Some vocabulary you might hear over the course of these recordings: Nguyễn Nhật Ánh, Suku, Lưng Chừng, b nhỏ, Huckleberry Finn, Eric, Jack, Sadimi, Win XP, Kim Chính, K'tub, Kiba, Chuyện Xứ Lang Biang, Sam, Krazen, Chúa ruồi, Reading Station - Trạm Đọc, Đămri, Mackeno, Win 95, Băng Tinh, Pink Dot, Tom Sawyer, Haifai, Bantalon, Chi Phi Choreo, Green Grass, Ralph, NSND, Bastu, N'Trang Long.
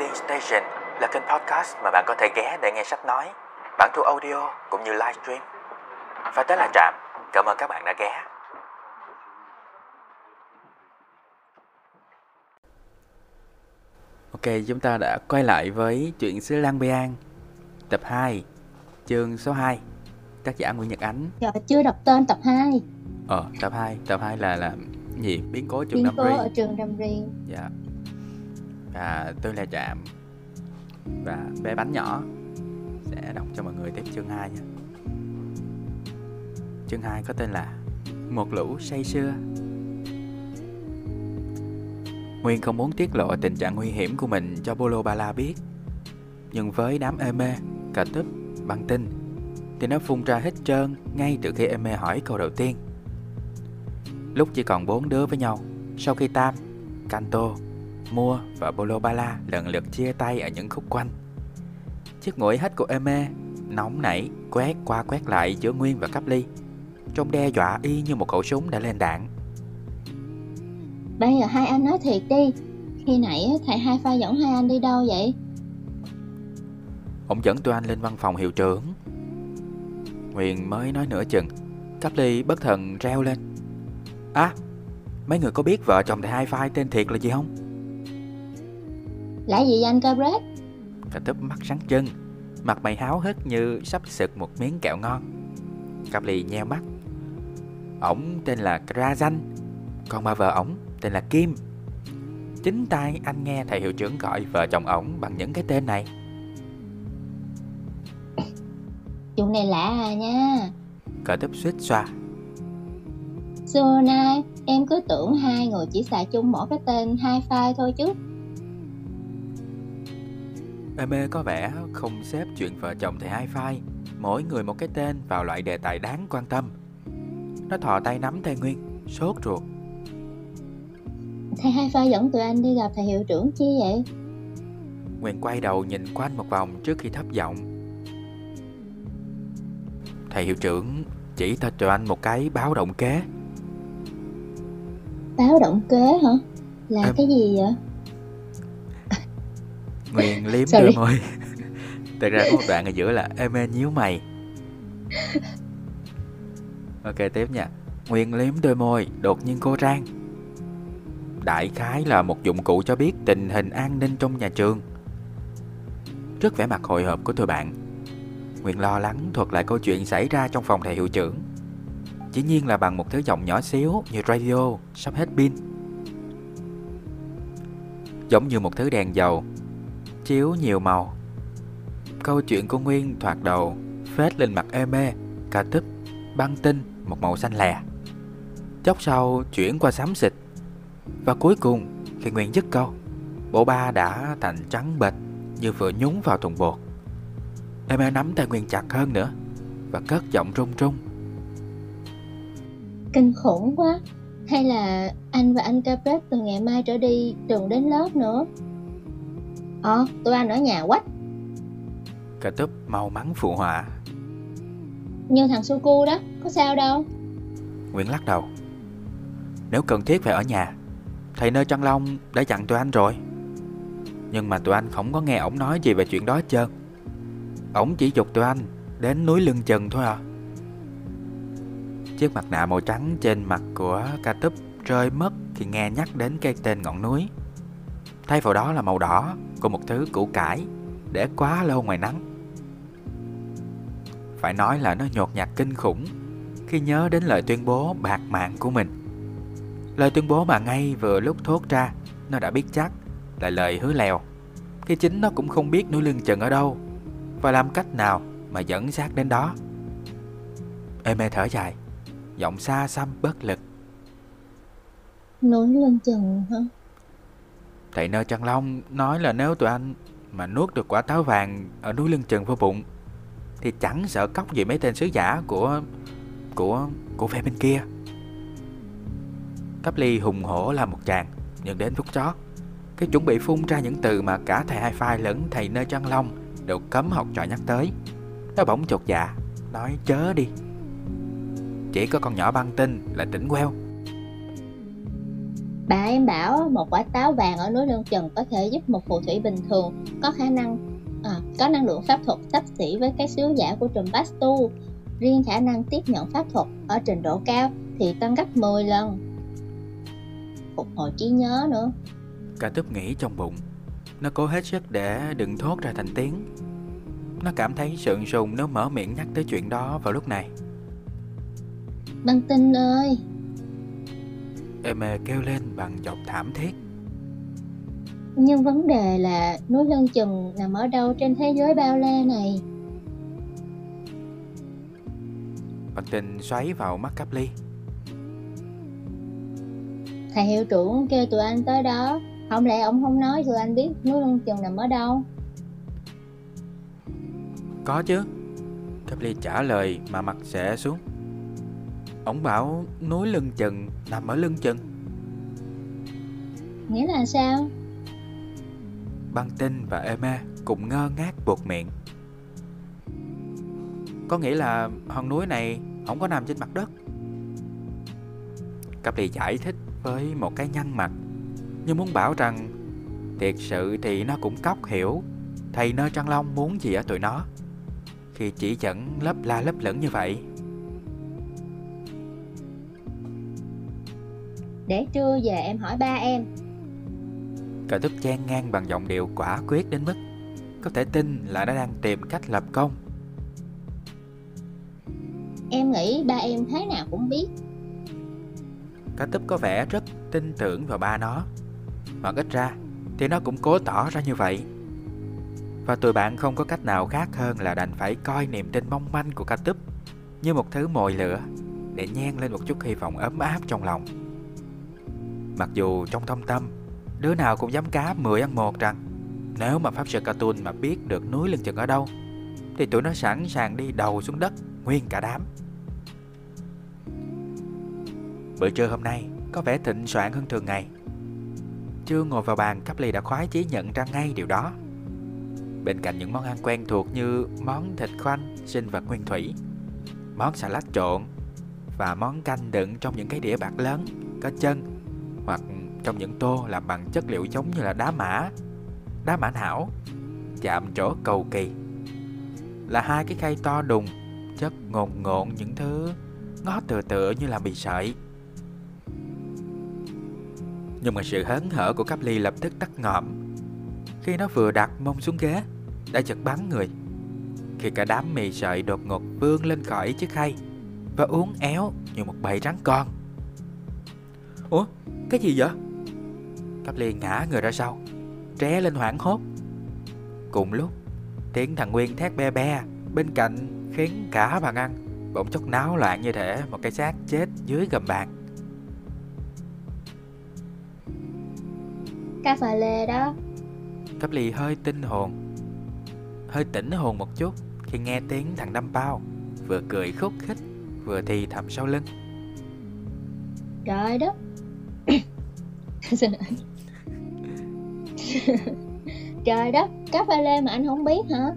Reading Station là kênh podcast mà bạn có thể ghé để nghe sách nói, bản thu audio cũng như livestream. Và tới là Trạm, cảm ơn các bạn đã ghé. Ok, chúng ta đã quay lại với Chuyện Xứ Lang Biang, tập 2, chương số 2, tác giả Nguyễn Nhật Ánh. Dạ, chưa đọc tên tập 2. Tập 2 là gì? Biến cố trường Đămri. Biến cố ở trường Đămri. Dạ. Và tôi là Trạm. Và bé bánh nhỏ sẽ đọc cho mọi người tiếp chương 2 nha. Chương 2 có tên là Một lũ say sưa. Nguyên không muốn tiết lộ tình trạng nguy hiểm của mình cho Polo Bala biết, nhưng với đám Êmê, K'tub, Băng Tinh thì nó phun ra hết trơn ngay từ khi Êmê hỏi câu đầu tiên. Lúc chỉ còn 4 đứa với nhau, sau khi Tam, Canto, Mua và Polo Bala lần lượt chia tay ở những khúc quanh, chiếc nguội hết của Êmê nóng nảy quét qua quét lại giữa Nguyên và Kaply, trông đe dọa y như một khẩu súng đã lên đạn. Bây giờ hai anh nói thiệt đi, khi nãy thầy Haifai dẫn hai anh đi đâu vậy? Ông dẫn tụi anh lên văn phòng hiệu trưởng. Nguyên mới nói nửa chừng, Kaply bất thần reo lên. Mấy người có biết vợ chồng thầy Haifai tên thiệt là gì không? Là gì anh Cabret? K'tub mắt sáng trưng, mặt mày háo hức như sắp sực một miếng kẹo ngon. Kaply nheo mắt. Ổng tên là Krazen, còn bà vợ ổng tên là Kim. Chính tay anh nghe thầy hiệu trưởng gọi vợ chồng ổng bằng những cái tên này. Chuyện này lạ à nha, K'tub suýt xoa. Xưa nay em cứ tưởng hai người chỉ xài chung mỗi cái tên Haifai thôi chứ. Êmê có vẻ không xếp chuyện vợ chồng thầy Haifai mỗi người một cái tên vào loại đề tài đáng quan tâm. Nó thò tay nắm tay Nguyên, sốt ruột. Thầy Haifai dẫn tụi anh đi gặp thầy hiệu trưởng chi vậy? Nguyên quay đầu nhìn quanh một vòng trước khi thấp giọng. Thầy hiệu trưởng chỉ cho tụi anh một cái báo động kế. Báo động kế hả? Là cái gì vậy? Nguyên liếm đôi môi. Thật ra có một đoạn ở giữa là Êmê nhíu mày. Ok, tiếp nha. Nguyên liếm đôi môi, đột nhiên cô Trang. Đại khái là một dụng cụ cho biết tình hình an ninh trong nhà trường. Trước vẻ mặt hồi hộp của tụi bạn, Nguyên lo lắng thuật lại câu chuyện xảy ra trong phòng thầy hiệu trưởng. Dĩ nhiên là bằng một thứ giọng nhỏ xíu như radio sắp hết pin. Giống như một thứ đèn dầu chiếu nhiều màu, câu chuyện của Nguyên thoạt đầu phết lên mặt Êmê, K'tub, Băng Tinh một màu xanh lè, chốc sau chuyển qua xám xịt, và cuối cùng khi Nguyên dứt câu, bộ ba đã thành trắng bệch như vừa nhúng vào thùng bột. Êmê nắm tay Nguyên chặt hơn nữa và cất giọng run run. Kinh khủng quá, hay là anh và anh Capret từ ngày mai trở đi đừng đến lớp nữa. Tụi anh ở nhà quách, K'tub mau mắn phụ họa. Như thằng Suku đó, có sao đâu, Nguyễn lắc đầu. Nếu cần thiết phải ở nhà, thầy N'Trang Long đã dặn tụi anh rồi. Nhưng mà tụi anh không có nghe ổng nói gì về chuyện đó hết trơn. Ổng chỉ dục tụi anh đến núi Lưng Chừng thôi à. Chiếc mặt nạ màu trắng trên mặt của K'tub rơi mất khi nghe nhắc đến cái tên ngọn núi. Thay vào đó là màu đỏ của một thứ củ cải để quá lâu ngoài nắng. Phải nói là nó nhột nhạt kinh khủng khi nhớ đến lời tuyên bố bạc mạng của mình. Lời tuyên bố mà ngay vừa lúc thốt ra, nó đã biết chắc là lời hứa lèo, khi chính nó cũng không biết núi Lưng Chừng ở đâu và làm cách nào mà dẫn xác đến đó. Êmê thở dài, giọng xa xăm bất lực. Núi Lưng Chừng hả? Thầy N'Trang Long nói là nếu tụi anh mà nuốt được quả táo vàng ở núi Lưng Chừng vô bụng thì chẳng sợ cóc gì mấy tên sứ giả của phe bên kia. Kaply hùng hổ làm một tràng, nhưng đến phút chót, cái chuẩn bị phun ra những từ mà cả thầy Haifai lẫn thầy N'Trang Long đều cấm học trò nhắc tới, nó bỗng chột dạ, nói chớ đi. Chỉ có con nhỏ Băng Tinh là tỉnh queo. Bà em bảo một quả táo vàng ở núi Lưng Chừng có thể giúp một phù thủy bình thường có năng lượng pháp thuật xấp xỉ với cái sứ giả của trùm Bastu. Riêng khả năng tiếp nhận pháp thuật ở trình độ cao thì tăng gấp 10 lần. Phục hồi trí nhớ nữa. K'tub nghĩ trong bụng. Nó cố hết sức để đừng thốt ra thành tiếng. Nó cảm thấy sượng sùng nếu mở miệng nhắc tới chuyện đó vào lúc này. Băng Tinh ơi! Êmê kêu lên bằng giọng thảm thiết. Nhưng vấn đề là núi Lưng Chừng nằm ở đâu trên thế giới bao la này? Băng Tinh xoáy vào mắt Kaply. Thầy hiệu trưởng kêu tụi anh tới đó. Không lẽ ông không nói tụi anh biết núi Lưng Chừng nằm ở đâu? Có chứ, Kaply trả lời mà mặt xệ xuống. Ông bảo núi Lưng Chừng nằm ở Lưng Chừng. Nghĩa là sao? Băng Tinh và Êmê cùng ngơ ngác buột miệng. Có nghĩa là hòn núi này không có nằm trên mặt đất. Kaply giải thích với một cái nhăn mặt, nhưng muốn bảo rằng thiệt sự thì nó cũng cóc hiểu thầy N'Trang Long muốn gì ở tụi nó khi chỉ dẫn lấp la lấp lửng như vậy. Để trưa về em hỏi ba em. K'tub chen ngang bằng giọng điệu quả quyết đến mức có thể tin là nó đang tìm cách lập công. Em nghĩ ba em thế nào cũng biết. K'tub có vẻ rất tin tưởng vào ba nó, mà ít ra thì nó cũng cố tỏ ra như vậy. Và tụi bạn không có cách nào khác hơn là đành phải coi niềm tin mong manh của K'tub như một thứ mồi lửa để nhen lên một chút hy vọng ấm áp trong lòng. Mặc dù trong thâm tâm, đứa nào cũng dám cá 10 ăn 1 rằng nếu mà Pháp Sư Caton mà biết được núi Lưng Chừng ở đâu thì tụi nó sẵn sàng đi đầu xuống đất nguyên cả đám. Bữa trưa hôm nay có vẻ thịnh soạn hơn thường ngày. Chưa ngồi vào bàn, Kaply đã khoái chí nhận ra ngay điều đó. Bên cạnh những món ăn quen thuộc như món thịt khoanh sinh vật nguyên thủy, món xà lách trộn và món canh đựng trong những cái đĩa bạc lớn có chân, hoặc trong những tô làm bằng chất liệu giống như là đá mã não, chạm trổ cầu kỳ, là hai cái khay to đùng chất ngồn ngộn những thứ ngó tựa như là bị sợi. Nhưng mà sự hớn hở của Kaply lập tức tắt ngọm khi nó vừa đặt mông xuống ghế đã chợt bắn người khi cả đám mì sợi đột ngột vươn lên khỏi chiếc khay và uốn éo như một bầy rắn con. Ủa, cái gì vậy? Kaply ngã người ra sau, tré lên hoảng hốt. Cùng lúc, tiếng thằng Nguyên thét be be bên cạnh khiến cả bàn ăn bỗng chốc náo loạn như thể một cái xác chết dưới gầm bàn. Cà phà lê đó. Kaply hơi tỉnh hồn một chút khi nghe tiếng thằng Đâm Bao vừa cười khúc khích vừa thì thầm sau lưng. Trời đất. Trời đất, cà phà lê mà anh không biết hả?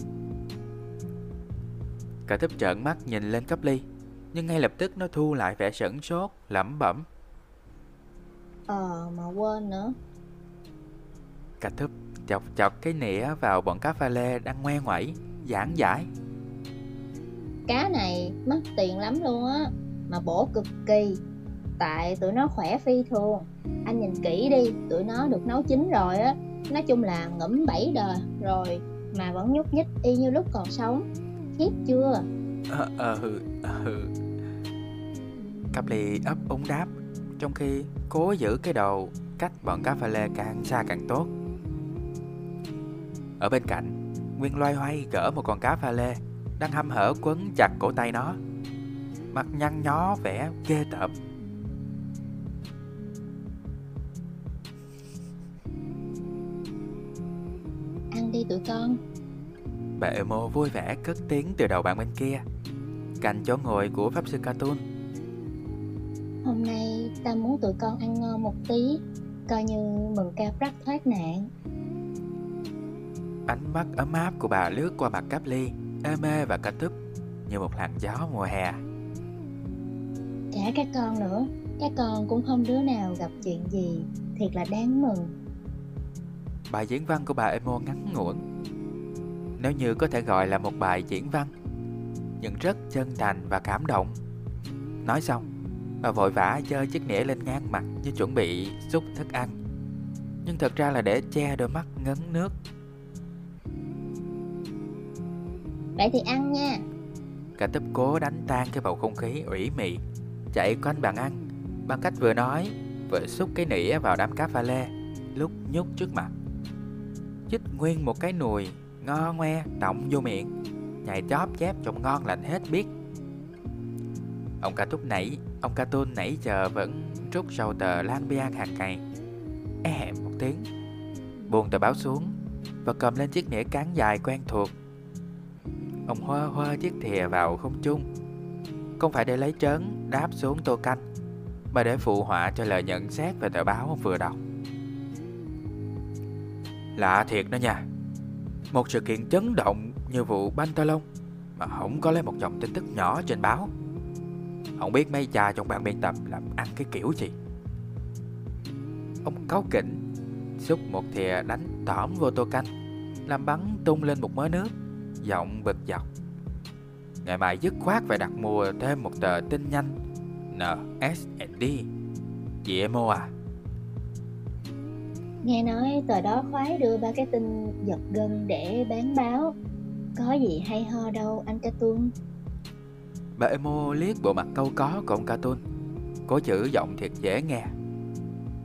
K'tub trợn mắt nhìn lên Kaply, nhưng ngay lập tức nó thu lại vẻ sửng sốt, lẩm bẩm. Mà quên nữa. K'tub chọc chọc cái nĩa vào bọn cá pha lê đang ngoe ngoẩy, giảng giải. Cá này mắc tiền lắm luôn á, mà bổ cực kỳ. Tại tụi nó khỏe phi thường. Anh nhìn kỹ đi, tụi nó được nấu chín rồi á. Nói chung là ngẫm 7 đời rồi mà vẫn nhúc nhích y như lúc còn sống. Khiếp chưa? Kaply ấp úng đáp, trong khi cố giữ cái đầu cách bọn cá pha lê càng xa càng tốt. Ở bên cạnh, Nguyên loay hoay gỡ một con cá pha lê đang hăm hở quấn chặt cổ tay nó, mặt nhăn nhó vẻ ghê tởm. Ăn đi tụi con. Bà Emo vui vẻ cất tiếng từ đầu bàn bên kia, cạnh chỗ ngồi của Pháp Sư Caton. Hôm nay ta muốn tụi con ăn ngon một tí, coi như mừng ca Brắc thoát nạn. Ánh mắt ấm áp của bà lướt qua mặt Kaply, Êmê và K'tub như một làn gió mùa hè. Cả các con nữa, các con cũng không đứa nào gặp chuyện gì thiệt là đáng mừng. Bài diễn văn của bà Emo ngắn ngủn, nếu như có thể gọi là một bài diễn văn, nhưng rất chân thành và cảm động. Nói xong, bà vội vã giơ chiếc nĩa lên ngang mặt như chuẩn bị xúc thức ăn, nhưng thật ra là để che đôi mắt ngấn nước. Vậy thì ăn nha. K'tub cố đánh tan cái bầu không khí ủy mị, chạy quanh bàn ăn bằng cách vừa nói vừa xúc cái nĩa vào đám cá pha lê lúc nhúc trước mặt. Chích nguyên một cái nùi ngo ngoe đọng vô miệng, nhai chóp chép trông ngon lành hết biết. Ông Caton nãy giờ vẫn trút sầu tờ Lang Biang hàng ngày, é hẹm một tiếng, buông tờ báo xuống và cầm lên chiếc nĩa cán dài quen thuộc. Ông hoa hoa chiếc thìa vào không trung, không phải để lấy trớn đáp xuống tô canh, mà để phụ họa cho lời nhận xét về tờ báo ông vừa đọc. Lạ thiệt đó nha, một sự kiện chấn động như vụ Bantalon mà không có lấy một dòng tin tức nhỏ trên báo. Không biết mấy cha trong ban biên tập làm ăn cái kiểu gì. Ông cáu kỉnh xúc một thìa đánh tõm vô tô canh, làm bắn tung lên một mớ nước, giọng bực dọc. Ngày mai dứt khoát phải đặt mua thêm một tờ tin nhanh NSND. Chị em mua à? Nghe nói tờ đó khoái đưa ba cái tin giật gân để bán báo. Có gì hay ho đâu anh Caton. Bà Emo liếc bộ mặt câu có của ông Caton, cố chữ giọng thiệt dễ nghe.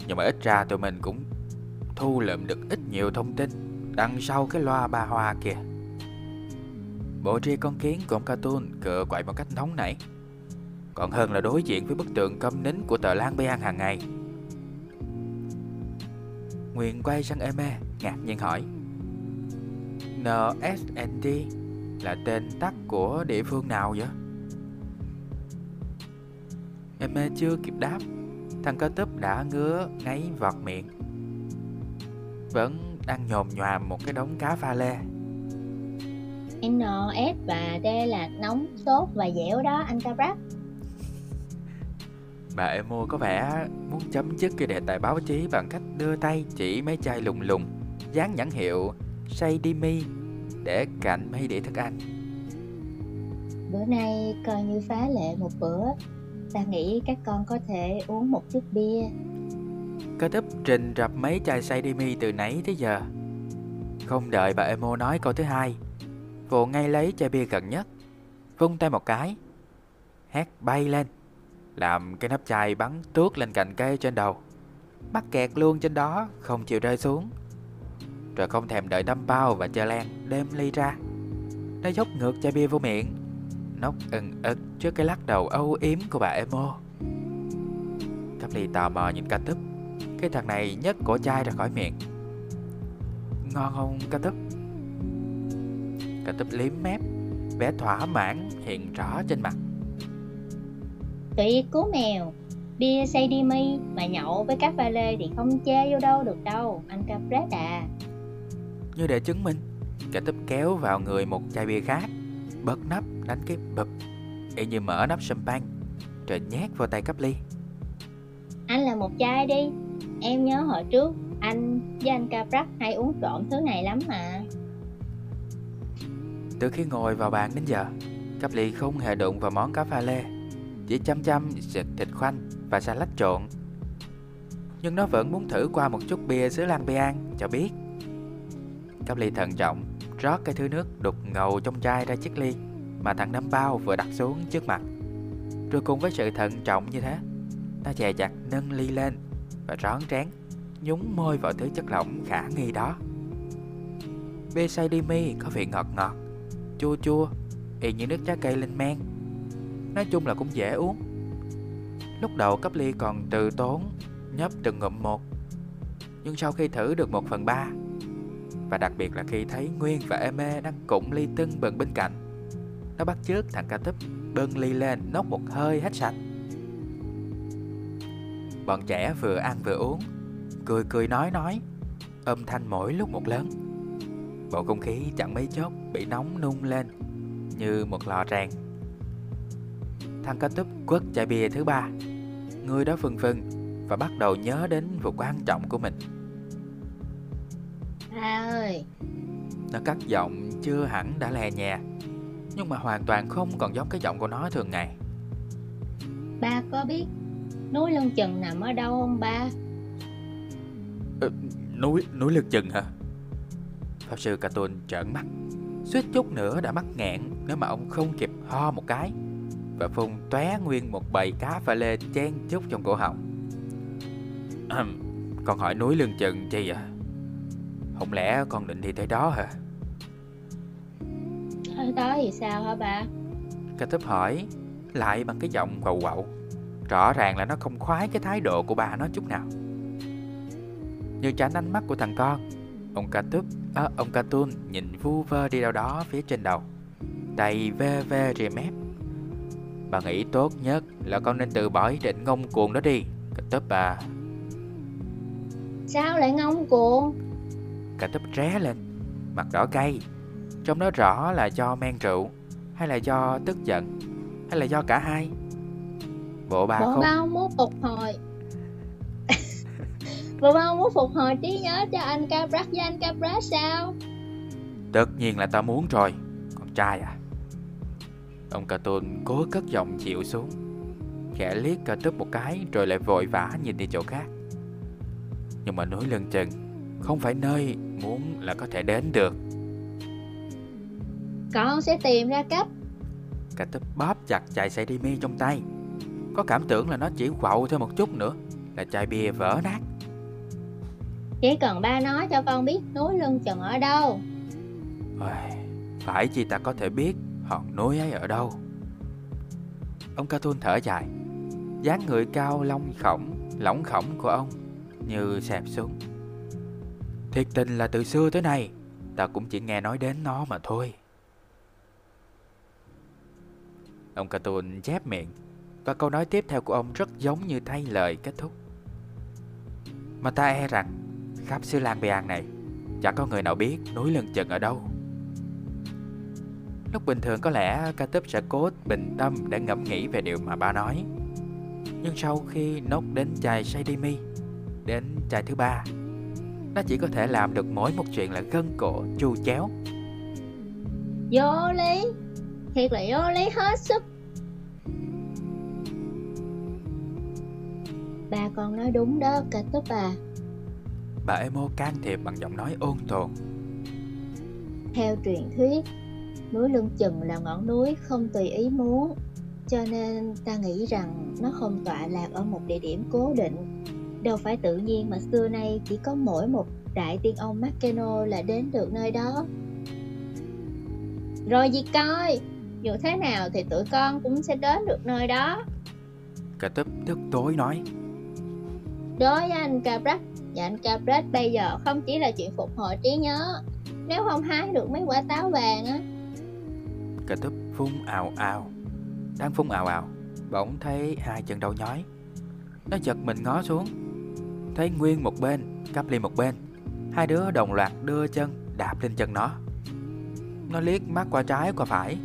Nhưng mà ít ra tụi mình cũng thu lượm được ít nhiều thông tin đằng sau cái loa bà Hoa kìa. Bộ tri con kiến của ông Caton cựa quậy một cách nóng nảy, còn hơn là đối diện với bức tượng câm nín của tờ Lang Biang hàng ngày. Nguyên quay sang Êmê ngạc nhiên hỏi: NSND là tên tắt của địa phương nào vậy? Êmê chưa kịp đáp, thằng K'tub đã ngứa ngáy vọt miệng, vẫn đang nhồm nhoàm một cái đống cá pha lê. N, S và D là nóng, sốt và dẻo đó anh Caprap. Bà Emo có vẻ muốn chấm dứt cái đề tài báo chí bằng cách đưa tay chỉ mấy chai lùng lùng dán nhãn hiệu Sadimi để cạnh mấy đĩa thức ăn. Bữa nay coi như phá lệ một bữa, ta nghĩ các con có thể uống một chút bia. K'tub trình rập mấy chai Sadimi từ nãy tới giờ. Không đợi bà Emo nói câu thứ hai, vô ngay lấy chai bia gần nhất, vung tay một cái, hét bay lên, làm cái nắp chai bắn tuốt lên cành cây trên đầu, mắc kẹt luôn trên đó không chịu rơi xuống. Rồi không thèm đợi đâm bao và chơ len đem ly ra, nó dốc ngược chai bia vô miệng, nóc ừng ực trước cái lắc đầu âu yếm của bà Emo. Kaply tò mò nhìn K'tub, cái thằng này nhấc cổ chai ra khỏi miệng. Ngon không K'tub? K'tub liếm mép, vẻ thỏa mãn hiện rõ trên mặt. Tuyệt cú mèo, bia Sadimi mà nhậu với các pha lê thì không chê vô đâu được đâu anh Kapret à. Như để chứng minh, K'tub kéo vào người một chai bia khác, bật nắp đánh cái bụp y như mở nắp champagne, rồi nhét vào tay Kaply. Anh làm một chai đi, em nhớ hồi trước anh với anh Kapret hay uống trộm thứ này lắm mà. Từ khi ngồi vào bàn đến giờ, Kaply không hề đụng vào món cá pha lê, chỉ chăm chăm xịt thịt khoanh và xà lách trộn. Nhưng nó vẫn muốn thử qua một chút bia xứ Lang Biang cho biết. Kaply thận trọng rót cái thứ nước đục ngầu trong chai ra chiếc ly mà thằng Năm Bao vừa đặt xuống trước mặt. Rồi cùng với sự thận trọng như thế, nó dè dặt nâng ly lên và rón rén nhúng môi vào thứ chất lỏng khả nghi đó. Bia Sadimi có vị ngọt ngọt, chua chua, y như nước trái cây lên men. Nói chung là cũng dễ uống. Lúc đầu Kaply còn từ tốn nhấp từng ngụm một, nhưng sau khi thử được 1/3, và đặc biệt là khi thấy Nguyên và Êmê đang cụng ly tưng bừng bên cạnh, nó bắt chước thằng K'tub bưng ly lên nốc một hơi hết sạch. Bọn trẻ vừa ăn vừa uống, cười cười nói, âm thanh mỗi lúc một lớn. Bầu không khí chẳng mấy chốc bị nóng nung lên như một lò rèn. Thằng K'tub quất chai bia thứ 3, người đó phừng phừng và bắt đầu nhớ đến vụ quan trọng của mình. Ra ơi! Nó cất giọng chưa hẳn đã lè nhè, nhưng mà hoàn toàn không còn giống cái giọng của nó thường ngày. Ba có biết núi Lưng Chừng nằm ở đâu không ba? Núi Lưng Chừng hả? Pháp sư Caton trợn mắt, suýt chút nữa đã mắc nghẹn nếu mà ông không kịp ho một cái và phun tóe nguyên một bầy cá pha lê chen chúc trong cổ họng. Con hỏi núi Lưng Chừng chi vậy? Không lẽ con định đi tới đó hả? Tới đó thì sao hả ba? K'tub hỏi lại bằng cái giọng quầu quậu. Rõ ràng là nó không khoái cái thái độ của bà nó chút nào. Như tránh ánh mắt của thằng con, ông Caton nhìn vu vơ đi đâu đó phía trên đầu, tay vê vê rìa mép. Bà nghĩ tốt nhất là con nên từ bỏ ý định ngông cuồng đó đi, K'tub à. Sao lại ngông cuồng? K'tub ré lên, mặt đỏ cay. Trong đó rõ là do men rượu, hay là do tức giận, hay là do cả hai. Bộ ba không muốn phục hồi. Bộ ba không muốn phục hồi trí nhớ cho anh Capra với anh Capra sao? Tất nhiên là ta muốn rồi, con trai à. Ông Caton cố cất giọng chịu xuống, khẽ liếc K'tub một cái rồi lại vội vã nhìn đi chỗ khác. Nhưng mà núi Lưng Chừng không phải nơi muốn là có thể đến được. Con sẽ tìm ra cách. K'tub bóp chặt chai Sadimi trong tay. Có cảm tưởng là nó chỉ quậu thêm một chút nữa là chai bia vỡ nát. Chỉ cần ba nói cho con biết núi Lưng Chừng ở đâu. Phải chi ta có thể biết hòn núi ấy ở đâu. Ông Caton thở dài. Dáng người cao lỏng khổng của ông như xẹp xuống. Thiệt tình là từ xưa tới nay ta cũng chỉ nghe nói đến nó mà thôi. Ông Caton chép miệng, và câu nói tiếp theo của ông rất giống như thay lời kết thúc. Mà ta e rằng khắp xứ Lang Biang này chẳng có người nào biết núi Lưng Chừng ở đâu. Lúc bình thường có lẽ K'tub sẽ cố bình tâm để ngẫm nghĩ về điều mà ba nói. Nhưng sau khi nốc đến chai Sadimi, đến chai thứ ba, nó chỉ có thể làm được mỗi một chuyện là gân cổ chu chéo. Vô lý, thiệt là vô lý hết sức. Bà con nói đúng đó K'tub à. Bà Êmô can thiệp bằng giọng nói ôn tồn. Theo truyền thuyết, núi Lưng Chừng là ngọn núi không tùy ý muốn, cho nên ta nghĩ rằng nó không tọa lạc ở một địa điểm cố định. Đâu phải tự nhiên mà xưa nay chỉ có mỗi một đại tiên ông Mackeno là đến được nơi đó. Rồi gì coi, dù thế nào thì tụi con cũng sẽ đến được nơi đó, K'tub tức tối nói. Đối với anh Caprac và anh Caprac bây giờ không chỉ là chuyện phục hồi trí nhớ. Nếu không hái được mấy quả táo vàng á. K'tub phun ào ào. Đang phun ào ào, bỗng thấy hai chân đầu nhói. Nó giật mình ngó xuống, thấy Nguyên một bên, Kaply một bên. Hai đứa đồng loạt đưa chân đạp lên chân nó. Nó liếc mắt qua trái qua phải,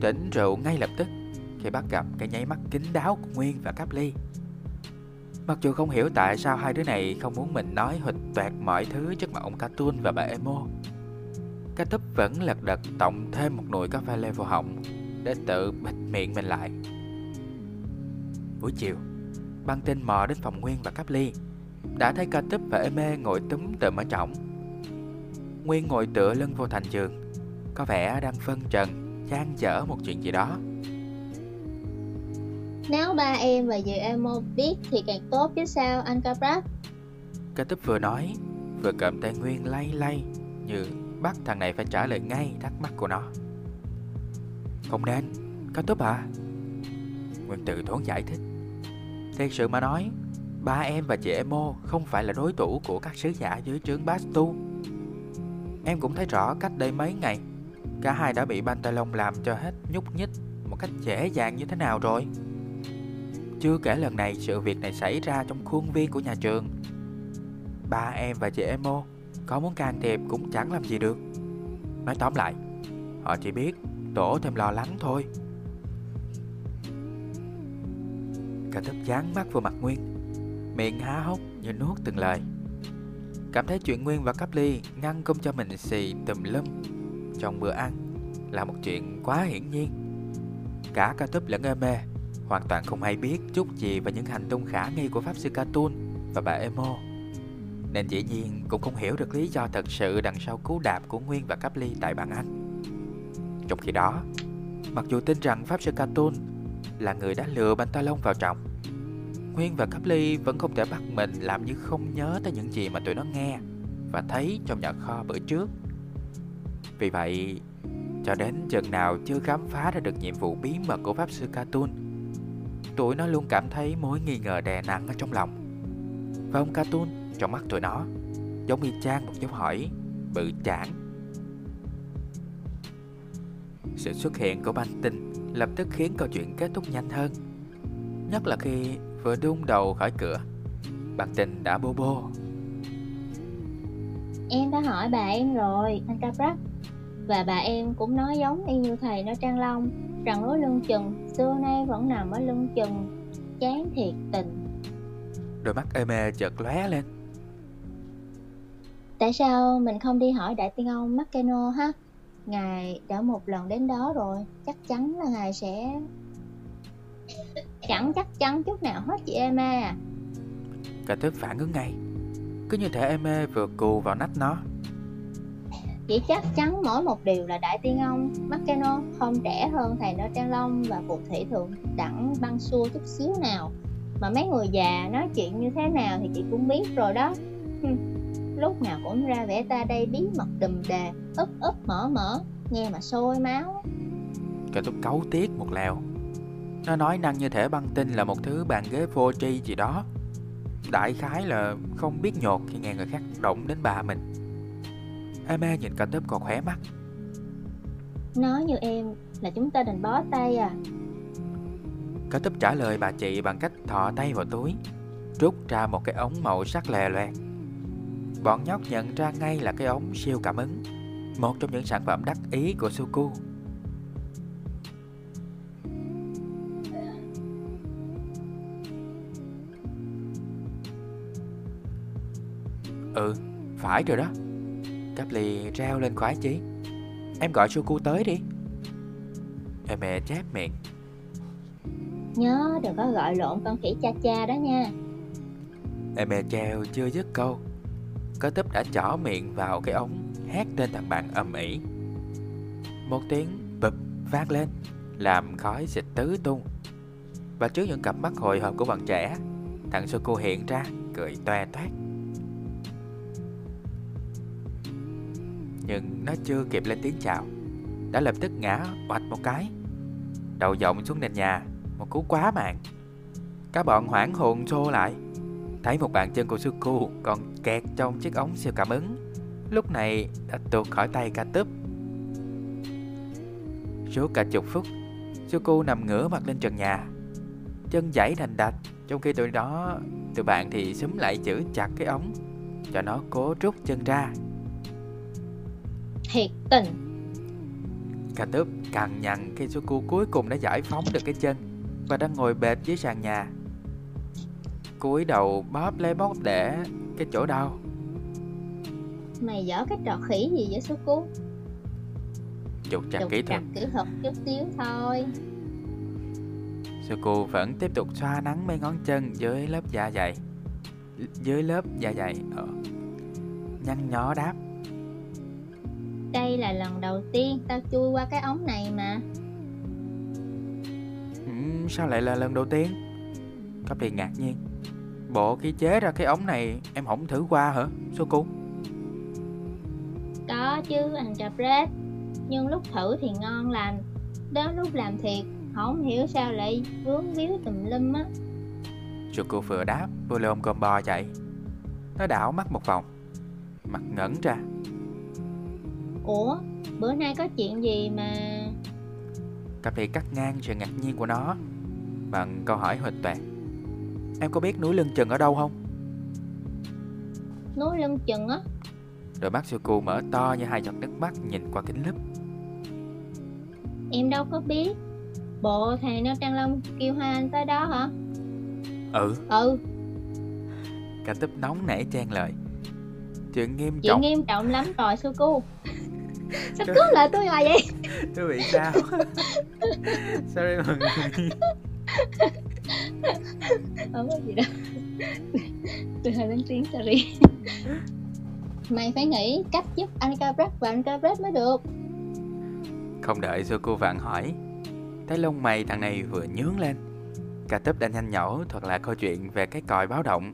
tỉnh rượu ngay lập tức khi bắt gặp cái nháy mắt kín đáo của Nguyên và Kaply. Mặc dù không hiểu tại sao hai đứa này không muốn mình nói huỵch toẹt mọi thứ trước mặt ông Caton và bà Êmô, K'tub vẫn lật đật tọng thêm một nồi cà phê lê vào họng để tự bịt miệng mình lại. Buổi chiều, Băng Tinh mò đến phòng Nguyên và Kaply, đã thấy K'tub và Êmê ngồi túm tụm ở trỏng. Nguyên ngồi tựa lưng vô thành giường, có vẻ đang phân trần, chan chở một chuyện gì đó. Nếu ba em và dì Êmô biết thì càng tốt chứ sao anh Caprac. K'tub vừa nói vừa cầm tay Nguyên lay lay như bắt thằng này phải trả lời ngay thắc mắc của nó. Không nên, K'tub à, Nguyên tự thốn giải thích. Thật sự mà nói, ba em và chị Êmô không phải là đối thủ của các sứ giả dưới trướng Bastu. Em cũng thấy rõ cách đây mấy ngày, cả hai đã bị Bantalon làm cho hết nhúc nhích một cách dễ dàng như thế nào rồi. Chưa kể lần này sự việc này xảy ra trong khuôn viên của nhà trường. Ba em và chị Êmô có muốn can thiệp cũng chẳng làm gì được. Nói tóm lại, họ chỉ biết đổ thêm lo lắng thôi. K'tub dán mắt vào mặt Nguyên. miệng há hốc như nuốt từng lời. Cảm thấy chuyện Nguyên và Kaply ngăn không cho mình xì tùm lum trong bữa ăn là một chuyện quá hiển nhiên. Cả K'tub lẫn Êmê hoàn toàn không hay biết chút gì về những hành tung khả nghi của pháp sư Caton và bà Emo, nên dĩ nhiên cũng không hiểu được lý do thật sự đằng sau cú đạp của Nguyên và Kaply tại bàn ăn. Trong khi đó, mặc dù tin rằng pháp sư Caton là người đã lừa Bantalon vào trọng, Nguyên và Kaply vẫn không thể bắt mình làm như không nhớ tới những gì mà tụi nó nghe và thấy trong nhà kho bữa trước. Vì vậy, cho đến chừng nào chưa khám phá ra được nhiệm vụ bí mật của pháp sư Caton, tụi nó luôn cảm thấy mối nghi ngờ đè nặng ở trong lòng. Và ông Caton trong mắt tụi nó giống y chang một dấu hỏi bự chảng. Sự xuất hiện của Băng Tinh lập tức khiến câu chuyện kết thúc nhanh hơn, nhất là khi vừa đung đầu khỏi cửa, Băng Tinh đã bô bô: Em đã hỏi bà em rồi, anh Kaprak, và bà em cũng nói giống y như thầy N'Trang Long rằng lối lưng chừng xưa nay vẫn nằm ở lưng chừng. Chán thiệt tình. Đôi mắt Êmê chợt lóe lên. Tại sao mình không đi hỏi đại tiên ông Mackeno ha? Ngài đã một lần đến đó rồi, chắc chắn là ngài sẽ... Chẳng chắc chắn chút nào hết chị Êmê à. K'tub phản ứng ngay, cứ như thể Êmê vừa cù vào nách nó. Chỉ chắc chắn mỗi một điều là đại tiên ông Mackeno không trẻ hơn thầy N'Trang Long và phù thủy thượng đẳng Băng Xua chút xíu nào. Mà mấy người già nói chuyện như thế nào thì chị cũng biết rồi đó. Lúc nào cũng ra vẻ ta đây bí mật đùm đà, úp úp mở mở, nghe mà sôi máu. K'tub cáu tiết một lèo. Nó nói năng như thể Băng Tinh là một thứ bàn ghế vô tri gì đó, đại khái là không biết nhột khi nghe người khác động đến bà mình. Êmê nhìn K'tub còn khóe mắt. Nói như em là chúng ta định bó tay à? K'tub trả lời bà chị bằng cách thò tay vào túi, rút ra một cái ống màu sắc lè loẹt. Bọn nhóc nhận ra ngay là cái ống siêu cảm ứng, một trong những sản phẩm đắc ý của Suku. Ừ, phải rồi đó, Kaply reo lên khoái chí. Em gọi Suku tới đi. Êmê chép miệng. Nhớ đừng có gọi lộn con khỉ cha cha đó nha. Êmê treo chưa dứt câu, K'tub đã chỏ miệng vào cái ống, hét tên thằng bạn ầm ĩ. Một tiếng bụp vang lên, làm khói xịt tứ tung. Và trước những cặp mắt hồi hộp của bọn trẻ, thằng Suku hiện ra cười toe toét. Nhưng nó chưa kịp lên tiếng chào, đã lập tức ngã oạch một cái, đầu dọng xuống nền nhà một cú quá mạng. Các bọn hoảng hồn xô lại, thấy một bàn chân của Suku còn kẹt trong chiếc ống siêu cảm ứng, lúc này đã tuột khỏi tay K'tub. Suốt cả chục phút, Suku nằm ngửa mặt lên trần nhà, chân giãy đành đạch, trong khi tụi bạn thì xúm lại giữ chặt cái ống cho nó cố rút chân ra. Thiệt tình, K'tub cằn nhằn khi Suku cuối cùng đã giải phóng được cái chân và đang ngồi bệt dưới sàn nhà, cúi đầu bóp lấy bóp để cái chỗ đau. Mày giở cái trò khỉ gì vậy Suku? Trục trặc kỹ thuật chút xíu thôi. Suku vẫn tiếp tục xoa nắng mấy ngón chân dưới lớp da dày nhăn nhó đáp. Đây là lần đầu tiên tao chui qua cái ống này mà. Sao lại là lần đầu tiên? Kaply ngạc nhiên. Bộ khi chế ra cái ống này em không thử qua hả Suku? Có chứ anh Kapret, nhưng lúc thử thì ngon lành, đến lúc làm thiệt không hiểu sao lại vướng víu tùm lum á. Suku vừa đáp vừa lồm cồm bò chạy. Nó đảo mắt một vòng, mặt ngẩn ra. Ủa, bữa nay có chuyện gì mà... Kaply cắt ngang sự ngạc nhiên của nó bằng câu hỏi huỵch toẹt. Em có biết núi Lưng Chừng ở đâu không? Núi Lưng Chừng á? Đôi mắt Suku mở to như hai giọt nước mắt nhìn qua kính lúp. Em đâu có biết. Bộ thầy N'Trang Long kêu hai anh tới đó hả? Ừ. K'tub nóng nảy chen lời. Chuyện nghiêm trọng. Chuyện nghiêm trọng lắm rồi Suku. Sao cướp lời tôi hoài vậy? Tôi bị sao? Sorry mọi người. Không có gì đâu. Tôi hơi lớn tiếng sorry. Mày phải nghĩ cách giúp Ankabret và Ankabret mới được. Không đợi Suku vặn hỏi, thấy lông mày thằng này vừa nhướng lên, K'tub đã nhanh nhẩu thuật lại câu chuyện về cái còi báo động.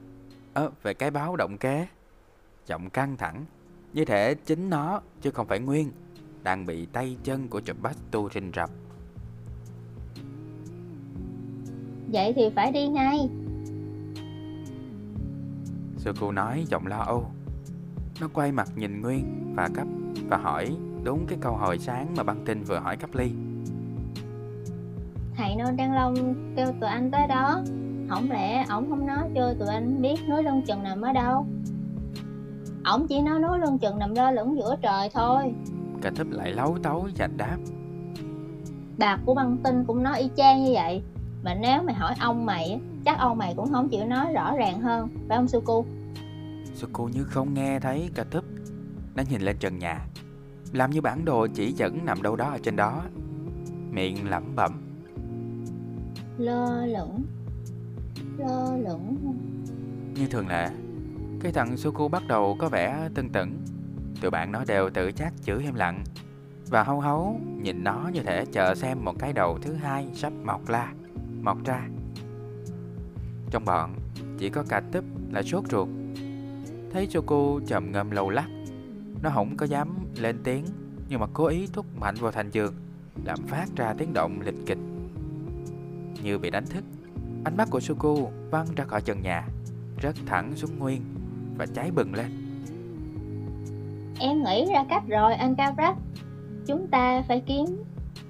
Về cái báo động kế. Giọng căng thẳng, như thể chính nó chứ không phải Nguyên đang bị tay chân của Trùm Bát Tu rình rập. Vậy thì phải đi ngay, Suku nói giọng lo âu. Nó quay mặt nhìn Nguyên và Cấp và hỏi đúng cái câu hồi sáng mà Băng Tinh vừa hỏi Kaply. Thầy N'Trang Long kêu tụi anh tới đó, không lẽ ổng không nói cho tụi anh biết núi Lưng Chừng nằm ở đâu? Ổng chỉ nói núi Lưng Chừng nằm lơ lửng giữa trời thôi. K'tub lại lấu tấu và đáp, bà của Băng Tinh cũng nói y chang như vậy. Mà nếu mày hỏi ông mày, chắc ông mày cũng không chịu nói rõ ràng hơn, phải không Suku? Suku như không nghe thấy K'tub. Nó nhìn lên trần nhà, làm như bản đồ chỉ dẫn nằm đâu đó ở trên đó, miệng lẩm bẩm. Lơ lửng. Như thường lệ, cái thằng Suku bắt đầu có vẻ tưng tửng. Tụi bạn nó đều tự trách chửi im lặng và hâu hấu nhìn nó như thể chờ xem một cái đầu thứ hai sắp mọc ra. Trong bọn, chỉ có K'tub là sốt ruột. Thấy Suku trầm ngâm lâu lắc, nó không có dám lên tiếng, nhưng mà cố ý thúc mạnh vào thành giường, làm phát ra tiếng động lịch kịch. Như bị đánh thức, ánh mắt của Suku văng ra khỏi trần nhà, rớt thẳng xuống Nguyên và cháy bừng lên. Em nghĩ ra cách rồi anh Kaply. Chúng ta phải kiếm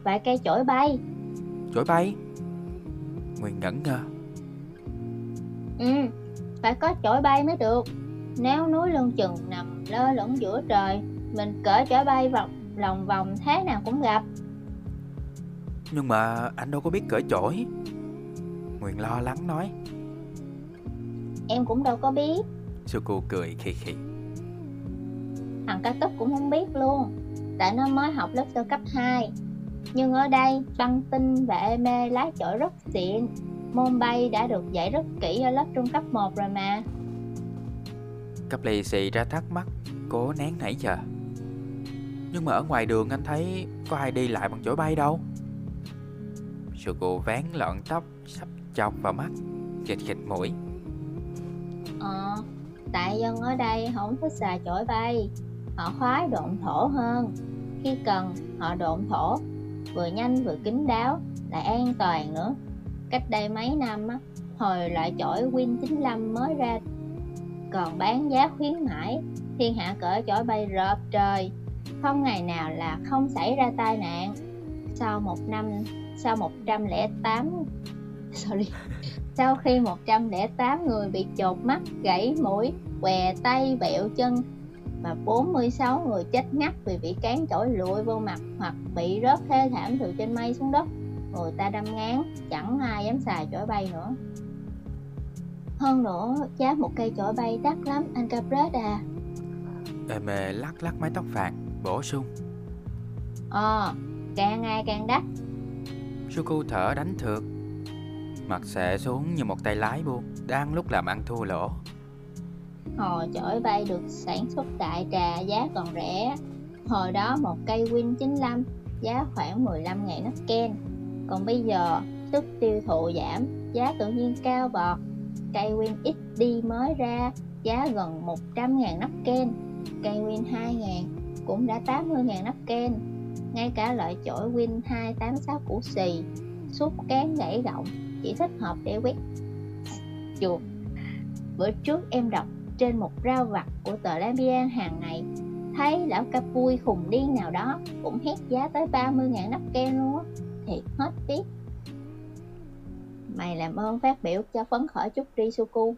vài cây chổi bay. Chổi bay? Nguyên ngẩn ngơ. Phải có chổi bay mới được. Nếu núi Lưng Chừng nằm lơ lửng giữa trời, mình cởi chổi bay vòng lòng vòng thế nào cũng gặp. Nhưng mà anh đâu có biết cởi chổi, Nguyên lo lắng nói. Em cũng đâu có biết, Suku cười khì khì. Thằng K'tub cũng không biết luôn, tại nó mới học lớp sơ cấp 2. Nhưng ở đây Băng Tinh và Êmê lái chổi rất xịn, môn bay đã được dạy rất kỹ ở lớp trung cấp 1 rồi mà. Kaply xì ra thắc mắc, cố nén nãy giờ. Nhưng mà ở ngoài đường anh thấy có ai đi lại bằng chổi bay đâu. Suku vén lọn tóc sắp chọc vào mắt, khịt khịt mũi. Tại dân ở đây không thích xài chổi bay, họ khoái độn thổ hơn. Khi cần họ độn thổ, vừa nhanh vừa kín đáo, lại an toàn nữa. Cách đây mấy năm á, hồi loại chổi Win 95 mới ra còn bán giá khuyến mãi, thiên hạ cởi chổi bay rợp trời, không ngày nào là không xảy ra tai nạn. Sau một năm, sau khi 108 người bị chột mắt, gãy mũi, què tay, bẹo chân và 46 người chết ngắt vì bị cán chổi lụi vô mặt hoặc bị rớt thê thảm từ trên mây xuống đất. Người ta đâm ngán, chẳng ai dám xài chổi bay nữa. Hơn nữa, giá một cây chổi bay đắt lắm anh Capret à. Êmê lắc lắc mái tóc vàng, bổ sung. Càng ngày càng đắt. Suku thở đánh thượt, mặt xệ xuống như một tay lái buôn đang lúc làm ăn thua lỗ. Hồi chổi bay được sản xuất tại Trà giá còn rẻ. Hồi đó một cây Win 95 giá khoảng 15.000 Nucken. Còn bây giờ sức tiêu thụ giảm, giá tự nhiên cao vọt. Cây Win XP mới ra giá gần 100.000 Nucken. Cây Win 2000 cũng đã 80.000 Nucken. Ngay cả loại chổi Win 286 củ xì, sút cán gãy gọng, chỉ thích hợp để quét chuột. Bữa trước em đọc trên một rao vặt của tờ Lang Biang hàng ngày, thấy lão Kapui khùng điên nào đó cũng hét giá tới 30.000 Nucken luôn á. Thiệt hết biết. Mày làm ơn phát biểu cho phấn khởi chút đi Suku,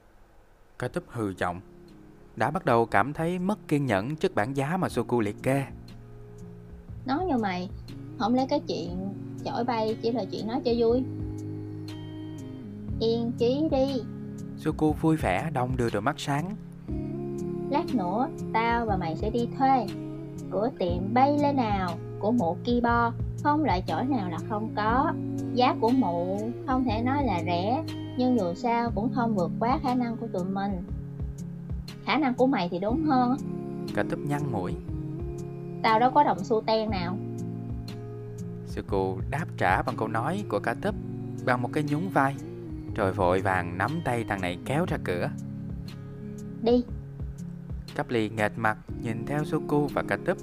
K'tub hừ giọng, đã bắt đầu cảm thấy mất kiên nhẫn trước bảng giá mà Suku liệt kê. Nói như mày, không lẽ cái chuyện chổi bay chỉ là chuyện nói cho vui? Yên chí đi, Suku vui vẻ đong đưa đôi mắt sáng. Lát nữa tao và mày sẽ đi thuê cửa tiệm bay lên nào của mụ Kiba, không loại chỗ nào là không có. Giá của mụ không thể nói là rẻ, nhưng dù sao cũng không vượt quá khả năng của tụi mình. Khả năng của mày thì đúng hơn. K'tub nhăn mũi. Tao đâu có đồng xu ten nào. Suku đáp trả bằng câu nói của K'tub, bằng một cái nhún vai, rồi vội vàng nắm tay thằng này kéo ra cửa. Đi. Kaply nghệt mặt nhìn theo Suku và K'tub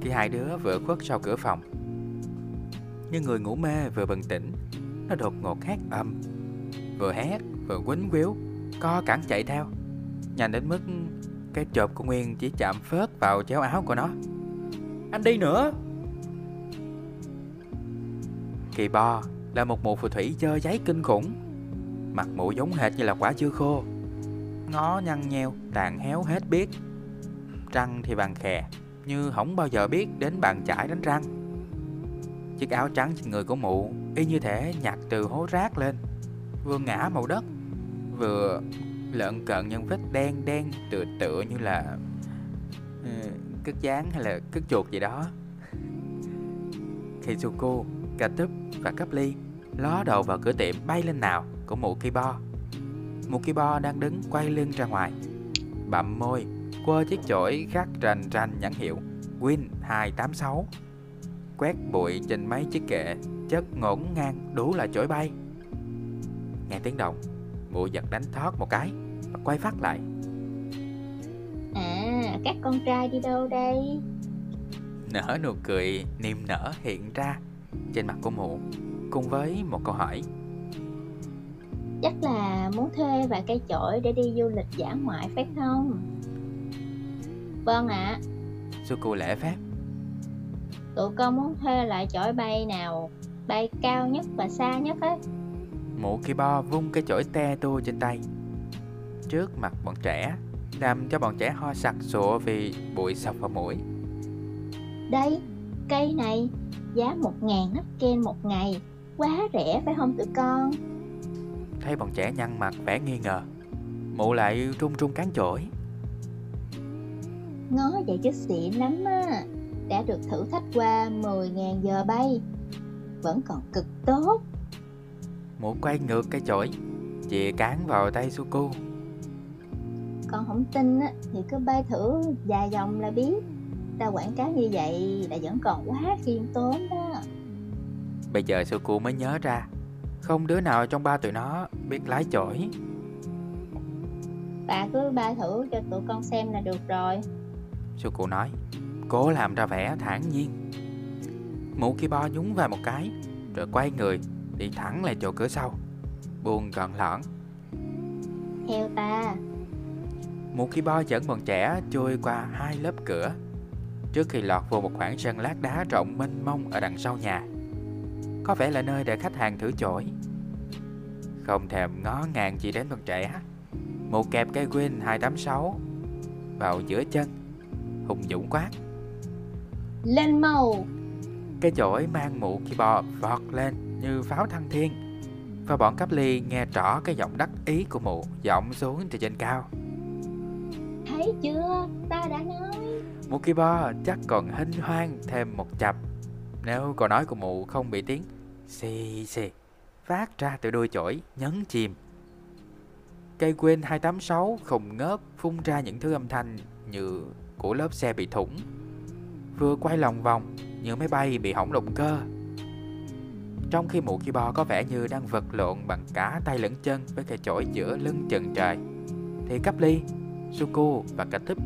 khi hai đứa vừa khuất sau cửa phòng. Như người ngủ mê vừa bừng tỉnh, nó đột ngột hét ầm, vừa hét vừa quýnh quýu, co cẳng chạy theo, nhanh đến mức cái chộp của Nguyên chỉ chạm phớt vào chéo áo của nó. Anh đi nữa. Kỳ Bo là một mụ phù thủy dơ giấy kinh khủng, mặt mụ giống hệt như là quả chưa khô, ngó nhăn nheo tàn héo hết biết, răng thì bằng khè như không bao giờ biết đến bàn chải đánh răng. Chiếc áo trắng trên người của mụ y như thể nhặt từ hố rác lên, vừa ngã màu đất, vừa lợn cợn những vết đen đen tựa như là cứt dán hay là cứt chuột gì đó. Khi Suku, K'tub và Kaply ló đầu vào cửa tiệm bay lên nào của mụ Kiba, mụ Kiba đang đứng quay lưng ra ngoài, bặm môi, quơ chiếc chổi khắc rành rành nhãn hiệu Win 286, quét bụi trên mấy chiếc kệ chất ngổn ngang đủ là chổi bay. Nghe tiếng động, mụ giật đánh thót một cái và quay phát lại. À, các con trai đi đâu đây? Nở nụ cười niềm nở hiện ra trên mặt của mụ, cùng với một câu hỏi. Chắc là muốn thuê vài cây chổi để đi du lịch dã ngoại phải không? Vâng ạ. Suku lễ phép. Tụi con muốn thuê loại chổi bay nào, bay cao nhất và xa nhất ấy. Mụ Kiba vung cái chổi te tua trên tay trước mặt bọn trẻ, làm cho bọn trẻ ho sặc sụa vì bụi sọc vào mũi. Đây, cây này giá 1.000 Mackeno một ngày, quá rẻ phải không tụi con? Thấy bọn trẻ nhăn mặt vẻ nghi ngờ, mụ lại run run cán chổi. Ngó vậy chứ xịn lắm á, đã được thử thách qua 10.000 giờ bay, vẫn còn cực tốt. Mụ quay ngược cây chổi, chìa cán vào tay Suku. Con không tin á thì cứ bay thử vài vòng là biết. Tao quảng cáo như vậy là vẫn còn quá khiêm tốn đó. Bây giờ Suku mới nhớ ra, không đứa nào trong ba tụi nó biết lái chổi. Bà cứ bay thử cho tụi con xem là được rồi, Suku nói, cố làm ra vẻ thản nhiên. Mụ Kiba nhún vào một cái, rồi quay người đi thẳng lại chỗ cửa sau, buồn gọn lõn. Theo ta. Mụ Kiba dẫn bọn trẻ trôi qua hai lớp cửa trước khi lọt vô một khoảng sân lát đá rộng mênh mông ở đằng sau nhà. Có vẻ là nơi để khách hàng thử chổi. Không thèm ngó ngàng gì đến bọn trẻ, mụ kẹp cây Win 286 vào giữa chân, hùng dũng quát. Lên màu. Cây chổi mang mụ Kiba vọt lên như pháo thăng thiên, và bọn Kaply nghe rõ cái giọng đắc ý của mụ vọng xuống từ trên cao. Thấy chưa, ta đã nói. Mụ Kiba chắc còn hinh hoang thêm một chập nếu câu nói của mụ không bị tiếng xì xì phát ra từ đuôi chổi nhấn chìm. Cây Win 286 không ngớp phun ra những thứ âm thanh như của lớp xe bị thủng, vừa quay lòng vòng như máy bay bị hỏng động cơ. Trong khi mụ Kiba có vẻ như đang vật lộn bằng cả tay lẫn chân với cây chổi giữa lưng chừng trời, thì Kaply, Suku và K'tub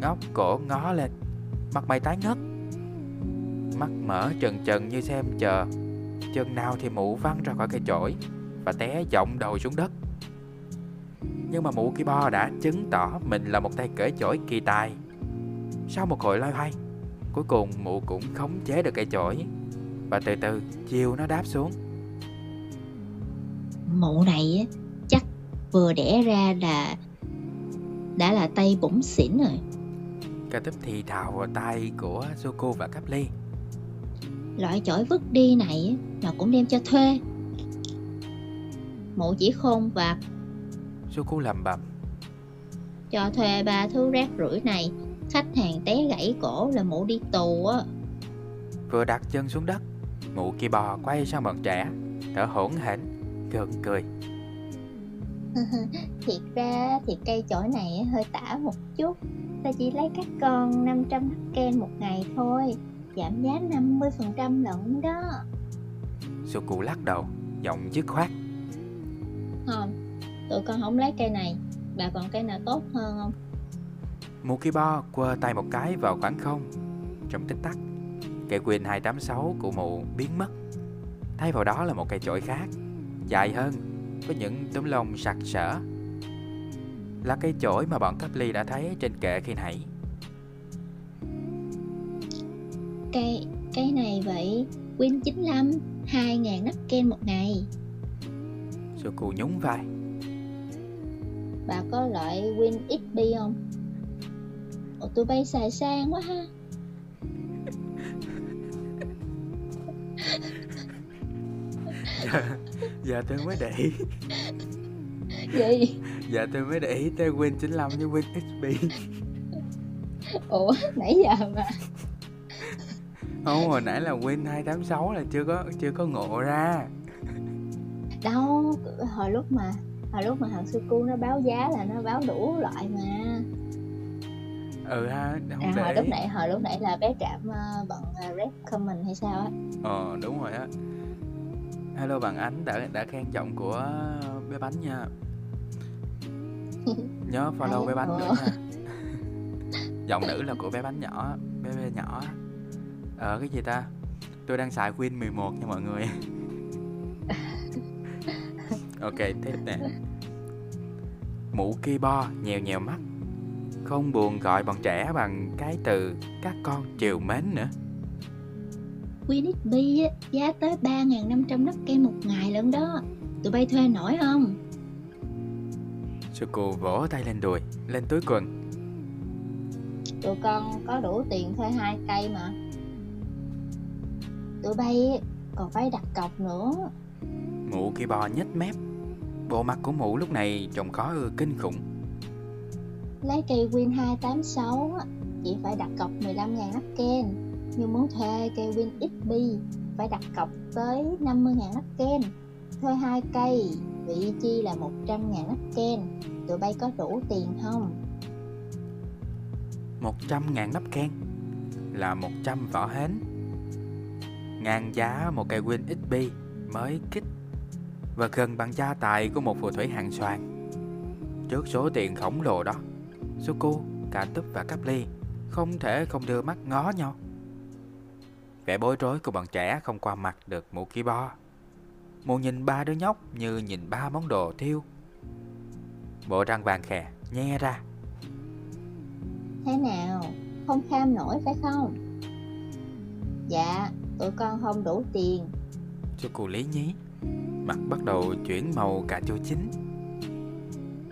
ngóc cổ ngó lên, mặt mày tái ngất, mắt mở trần trần như xem chờ chừng nào thì mụ văng ra khỏi cây chổi và té dọng đầu xuống đất. Nhưng mà mụ Kiba đã chứng tỏ mình là một tay cởi chổi kỳ tài. Sau một hồi loay hoay, cuối cùng mụ cũng khống chế được cây chổi và từ từ chiều nó đáp xuống. Mụ này chắc vừa đẻ ra là đã là tay bổng xỉn rồi, K'tub thì thào vào tay của Suku và Kaply. Loại chổi vứt đi này mà cũng đem cho thuê, mụ chỉ khôn vặt. Suku lẩm bẩm. Cho thuê ba thứ rác rưởi này, khách hàng té gãy cổ là mụ đi tù á. Vừa đặt chân xuống đất, mụ kia bò quay sang bọn trẻ, thở hổn hển, gượng cười. Thiệt ra thì cây chổi này hơi tả một chút. Ta chỉ lấy các con 500 Ken một ngày thôi, giảm giá 50% lận đó. Suku lắc đầu, giọng dứt khoát. Không, tụi con không lấy cây này. Bà còn cây nào tốt hơn không? Mukibo quơ tay một cái vào khoảng không. Trong tích tắc, cây Win 286 của mụ biến mất. Thay vào đó là một cây chổi khác, dài hơn, với những túm lông sặc sỡ. Là cây chổi mà bọn Kaply đã thấy trên kệ khi nãy. Cây này vậy, Win 95, 2000 Nukken một ngày. Suku nhún vai. Bà có loại Win XP không? Ủa, tụi bay xài sang quá ha. Giờ tôi mới để ý. Gì? Dạ tôi mới để ý tới Win 95 với Win XP. Ủa nãy giờ mà. Không, hồi nãy là Win 286 là chưa có ngộ ra. Đâu, hồi lúc mà thằng Suku nó báo giá là nó báo đủ loại mà. Ừ ha, không à, để. Hồi lúc nãy là bé trạm bọn Red Comment hay sao á. Đúng rồi á. Hello bạn Ánh đã khen giọng của bé Bánh nha. Nhớ follow bé Bánh nữa nha. Giọng nữ là của bé Bánh nhỏ, bé nhỏ. Cái gì ta? Tôi đang xài Win 11 nha mọi người. Ok, tiếp nè. Mụ Kiba nhèo nhèo mắt, không buồn gọi bọn trẻ bằng cái từ các con trìu mến nữa. Win XP giá tới 3.500 Nukken một ngày lận đó. Tụi bay thuê nổi không? Suku vỗ tay lên đùi, lên túi quần. Tụi con có đủ tiền thuê 2 cây mà. Tụi bay còn phải đặt cọc nữa. Mụ kia bò nhếch mép. Bộ mặt của mụ lúc này trông khó ưa kinh khủng. Lấy cây Win 286 chỉ phải đặt cọc 15.000 Nukken. Nhưng muốn thuê cây Win XP phải đặt cọc tới 50.000 Nukken. Thuê 2 cây vị chi là 100.000 Nukken. Tụi bay có đủ tiền không? 100.000 Nukken là 100 vỏ hến. Ngang giá một cây Win XP mới kích và gần bằng gia tài của một phù thủy hạng xoàn. Trước số tiền khổng lồ đó, Suku, K'tub và Kaply không thể không đưa mắt ngó nhau. Vẻ bối rối của bọn trẻ không qua mặt được mụ Kiba. Mụ nhìn ba đứa nhóc như nhìn ba món đồ thiêu. Bộ răng vàng khè nhe ra. Thế nào, không kham nổi phải không? Dạ, tụi con không đủ tiền. Suku lý nhí, mặt bắt đầu chuyển màu cà chua chín.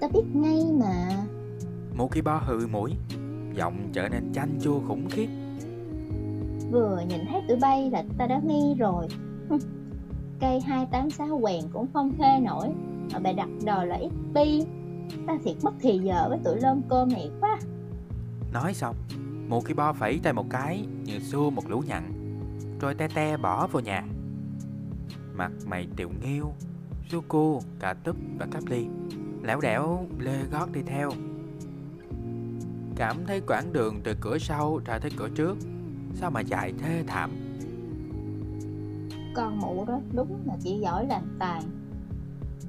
Ta biết ngay mà. Mụ Kiba hừ mũi, giọng trở nên chanh chua khủng khiếp. Vừa nhìn thấy tụi bay là ta đã nghi rồi. Cây 286 quèn cũng không thuê nổi mà bà đặt đòi là XP. Ta thiệt mất thì giờ với tụi lôm cơm này quá. Nói xong, mụ Kiba phẩy tay một cái như xua một lũ nhặn, rồi te te bỏ vô nhà. Mặt mày tiểu nghiêu, Suku, K'tub và Kaply lẻo đẻo lê gót đi theo. Cảm thấy quãng đường từ cửa sau ra tới cửa trước sao mà chạy thê thảm. Con mụ đó đúng là chỉ giỏi làm tàn,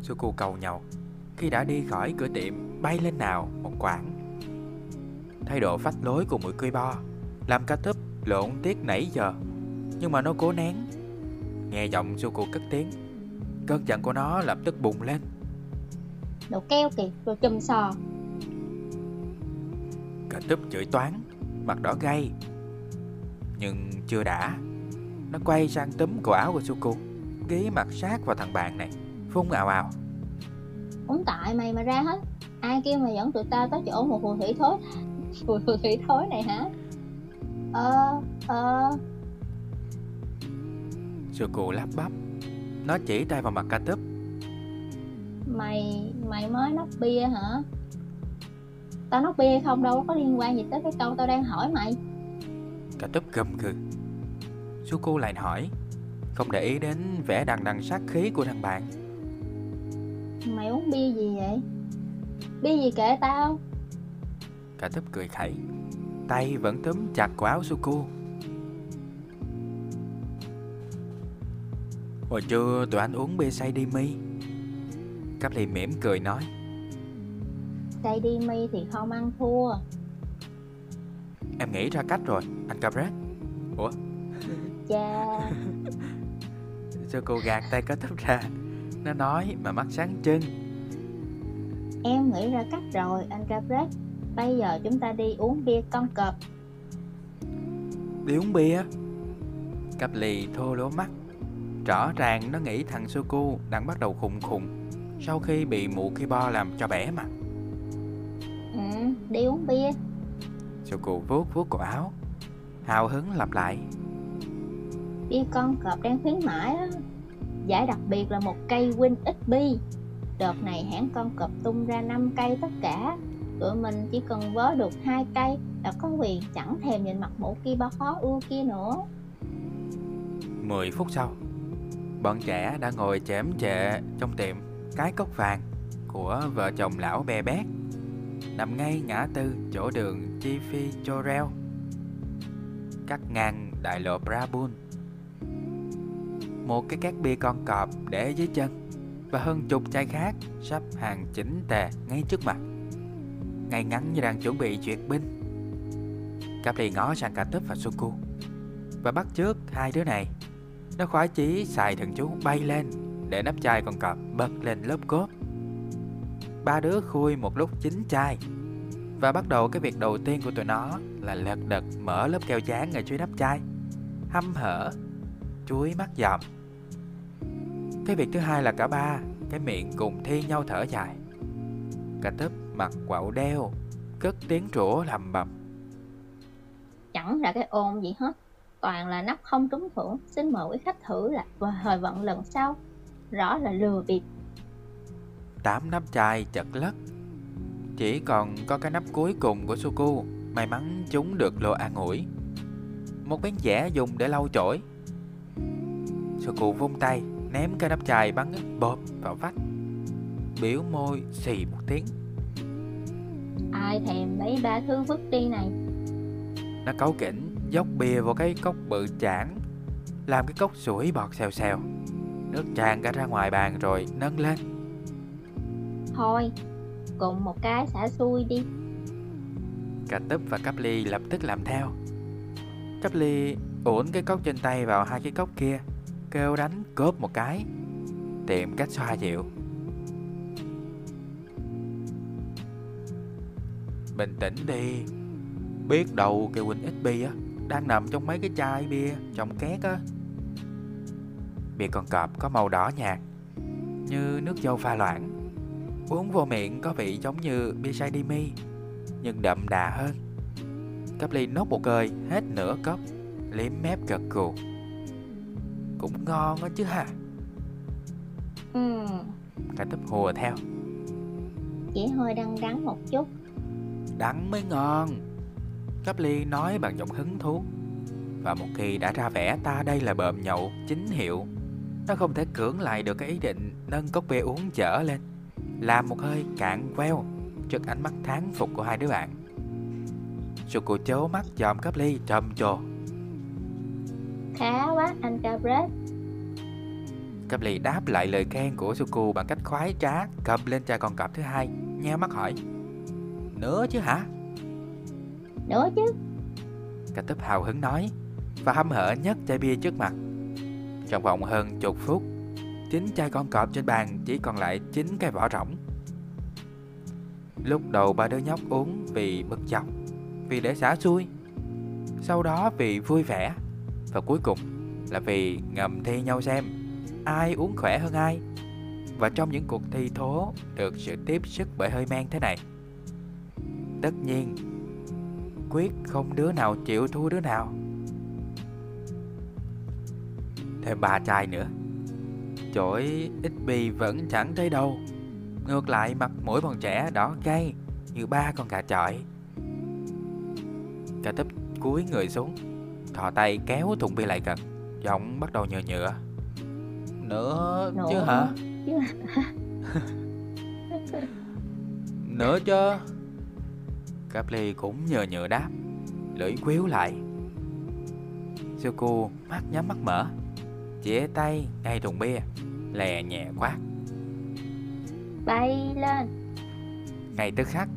Suku cầu nhau khi đã đi khỏi cửa tiệm bay lên nào một quãng. Thái độ phách lối của mụ Kiba làm K'tub lộn tiết nãy giờ, nhưng mà nó cố nén. Nghe giọng Suku cất tiếng, cơn giận của nó lập tức bùng lên. Đồ keo kìa, đồ chùm sò. K'tub chửi toán, mặt đỏ gay. Nhưng chưa đã, nó quay sang túm cổ áo của Suku, ghé mặt sát vào thằng bạn này, phun ào ào. Cũng tại mày mà ra hết. Ai kêu mày dẫn tụi tao tới chỗ một phù thủy thối này hả? Suku lắp bắp. Nó chỉ tay vào mặt K'tub. Mày mới nóc bia hả? Tao nóc bia hay không đâu có liên quan gì tới cái câu tao đang hỏi mày. K'tub gầm gừ. Suku lại hỏi, không để ý đến vẻ đằng sát khí của thằng bạn. Mày uống bia gì vậy? Bia gì kệ tao? K'tub cười khẩy, tay vẫn túm chặt cổ áo Suku. Hồi trưa tụi anh uống bia Sadimi. Kaply mỉm cười nói, Sadimi thì không ăn thua. Em nghĩ ra cách rồi, anh Kaply. Ủa? Chà. Suku gạt tay K'tub ra. Nó nói mà mắt sáng trưng. Em nghĩ ra cách rồi, anh Kaply. Bây giờ chúng ta đi uống bia con cọp. Đi uống bia? Kaply thô lỗ mắt. Rõ ràng nó nghĩ thằng Suku đang bắt đầu khùng khùng sau khi bị mụ Kiba làm cho bẻ mặt. Ừ, đi uống bia. Suku vuốt cổ áo, hào hứng lặp lại. Bia con cọp đang khuyến mãi á. Giải đặc biệt là một cây Win XP. Đợt này hãng con cọp tung ra 5 cây tất cả. Tụi mình chỉ cần vớ được 2 cây là có quyền chẳng thèm nhìn mặt mũ Kiba khó ưa kia nữa. 10 phút sau, bọn trẻ đã ngồi chém chệ trong tiệm cái cốc vàng của vợ chồng lão bè bét, nằm ngay ngã tư chỗ đường Chi Phi Choreo, cắt ngang đại lộ Brabun. Một cái két bia con cọp để dưới chân và hơn chục chai khác sắp hàng chỉnh tề ngay trước mặt, ngay ngắn như đang chuẩn bị duyệt binh. Kaply ngó sang K'tub và Suku và bắt chước hai đứa này. Nó khoái chí xài thần chú bay lên để nắp chai con cọp bật lên lớp cốp. Ba đứa khui một lúc 9 chai và bắt đầu cái việc đầu tiên của tụi nó là lật đật mở lớp keo dán ở dưới nắp chai, hăm hở chuối mắt dòm. Cái việc thứ hai là cả ba cái miệng cùng thi nhau thở dài. K'tub mặt quạo đeo, cất tiếng rủa lầm bầm, chẳng ra cái ồn gì hết, toàn là nắp không trúng thưởng, xin mời quý khách thử lại hồi vận lần sau. Rõ là lừa bịp. 8 nắp chai chật lất, chỉ còn có cái nắp cuối cùng của Suku may mắn chúng được lô an ủi, một miếng dẻ dùng để lau chổi. Suku vung tay ném cái nắp chai bắn bộp vào vách, biểu môi xì một tiếng. Ai thèm lấy ba thứ vứt đi này. Nó cáu kỉnh dốc bia vào cái cốc bự chảng, làm cái cốc sủi bọt xèo xèo, nước tràn cả ra ngoài bàn rồi nâng lên. Thôi, cùng một cái xả xui đi. K'tub và Kaply lập tức làm theo. Kaply uốn cái cốc trên tay vào hai cái cốc kia, kêu đánh cốp một cái, tìm cách xoa dịu. Bình tĩnh đi, biết đâu cái Win XP á đang nằm trong mấy cái chai bia trong két á. Bia con cọp có màu đỏ nhạt như nước dâu pha loãng, uống vô miệng có vị giống như bia Sadimi nhưng đậm đà hơn. Kaply nốt một cơi hết nửa cốc, liếm mép gật gù. Cũng ngon á chứ hả? Ừ. K'tub hùa theo. Chỉ hơi đắng đắng một chút. Đắng mới ngon, Kaply nói bằng giọng hứng thú. Và một khi đã ra vẻ ta đây là bợm nhậu chính hiệu, nó không thể cưỡng lại được cái ý định nâng cốc bia uống chở lên, làm một hơi cạn queo trước ánh mắt thán phục của hai đứa bạn. Suku chố mắt dòm Kaply trầm trồ. Khá quá anh Kaply. Kaply đáp lại lời khen của Suku bằng cách khoái trá cầm lên chai con cọp thứ hai, nheo mắt hỏi, nữa chứ hả? Nữa chứ, K'tub hào hứng nói và hăm hở nhấc chai bia trước mặt. Trong vòng hơn chục phút, 9 chai con cọp trên bàn chỉ còn lại 9 cái vỏ rỗng. Lúc đầu ba đứa nhóc uống vì bực dọc, vì để xả xui, sau đó vì vui vẻ, và cuối cùng là vì ngầm thi nhau xem ai uống khỏe hơn ai. Và trong những cuộc thi thố được sự tiếp sức bởi hơi men thế này, tất nhiên quyết không đứa nào chịu thua đứa nào. Thêm 3 chai nữa, chổi XP vẫn chẳng thấy đâu. Ngược lại mặt mũi bọn trẻ đỏ gay như ba con gà chọi. K'tub cúi người xuống, thò tay kéo thùng bia lại gần, giọng bắt đầu nhựa nhựa. Nữa chứ hả? Nữa chứ? Kaply cũng nhờ nhựa đáp, lưỡi quíu lại. Suku mắt nhắm mắt mở, chĩa tay ngay thùng bia, lè nhẹ quát: Bay lên! Ngay tức khắc,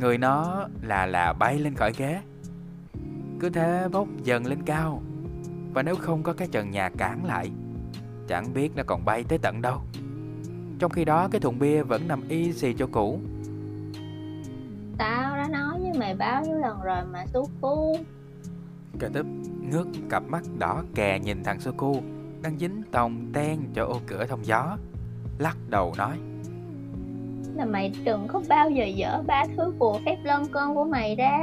người nó là bay lên khỏi ghế, cứ thế bốc dần lên cao. Và nếu không có cái trần nhà cản lại, chẳng biết nó còn bay tới tận đâu. Trong khi đó cái thùng bia vẫn nằm y xì chỗ cũ. Tao đã nói với mày bao nhiêu lần rồi mà Suku. K'tub ngước cặp mắt đỏ kè nhìn thằng Suku đang dính tòng ten chỗ ô cửa thông gió, lắc đầu nói: Là mày đừng có bao giờ dỡ ba thứ của phép lân cơn của mày ra.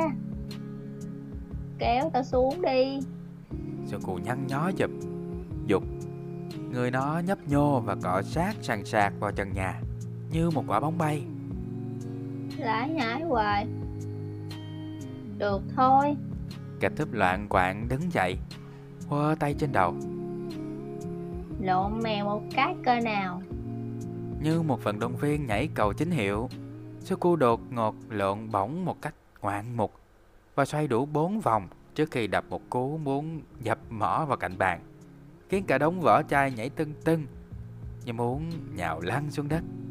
Kéo tao xuống đi. Suku nhăn nhó chụp dục. Người nó nhấp nhô và cọ sát sàn sạc vào trần nhà như một quả bóng bay. Lái nhái hoài. Được thôi. K'tub loạn quạng đứng dậy, quơ tay trên đầu. Lộn mèo một cái cơ nào. Như một vận động viên nhảy cầu chính hiệu, Suku đột ngột lộn bổng một cách ngoạn mục và xoay đủ 4 vòng trước khi đập một cú muốn dập mỏ vào cạnh bàn, khiến cả đống vỏ chai nhảy tưng tưng như muốn nhào lăn xuống đất.